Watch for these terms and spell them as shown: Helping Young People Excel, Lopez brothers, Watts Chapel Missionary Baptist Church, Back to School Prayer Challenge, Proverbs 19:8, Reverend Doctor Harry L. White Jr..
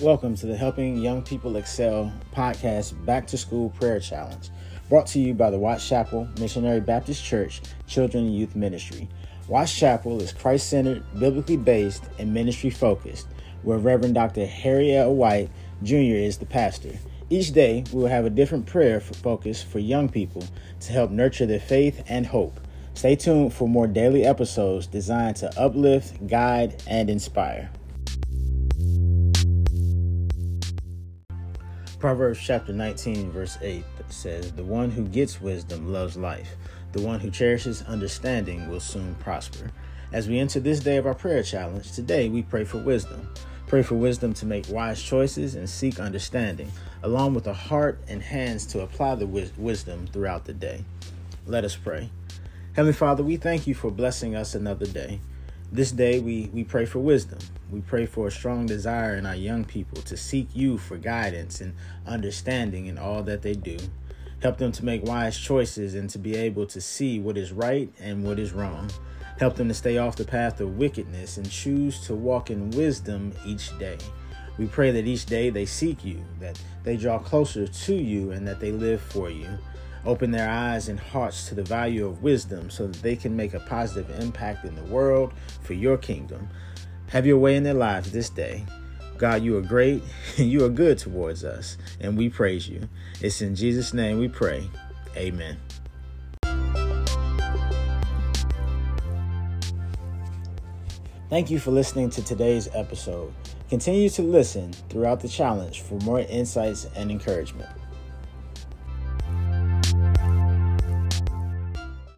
Welcome to the Helping Young People Excel podcast Back to School Prayer Challenge, brought to you by the Watts Chapel Missionary Baptist Church Children and Youth Ministry. Watts Chapel is Christ-centered, biblically based, and ministry-focused, where Reverend Doctor Harry L. White Jr. is the pastor. Each day, we will have a different prayer focus for young people to help nurture their faith and hope. Stay tuned for more daily episodes designed to uplift, guide, and inspire. Proverbs chapter 19, verse 8 says, "The one who gets wisdom loves life. The one who cherishes understanding will soon prosper." As we enter this day of our prayer challenge, today we pray for wisdom. Pray for wisdom to make wise choices and seek understanding, along with a heart and hands to apply the wisdom throughout the day. Let us pray. Heavenly Father, we thank you for blessing us another day. This day, we pray for wisdom. We pray for a strong desire in our young people to seek you for guidance and understanding in all that they do. Help them to make wise choices and to be able to see what is right and what is wrong. Help them to stay off the path of wickedness and choose to walk in wisdom each day. We pray that each day they seek you, that they draw closer to you, and that they live for you. Open their eyes and hearts to the value of wisdom so that they can make a positive impact in the world for your kingdom. Have your way in their lives this day. God, you are great and you are good towards us, and we praise you. It's in Jesus' name we pray. Amen. Thank you for listening to today's episode. Continue to listen throughout the challenge for more insights and encouragement.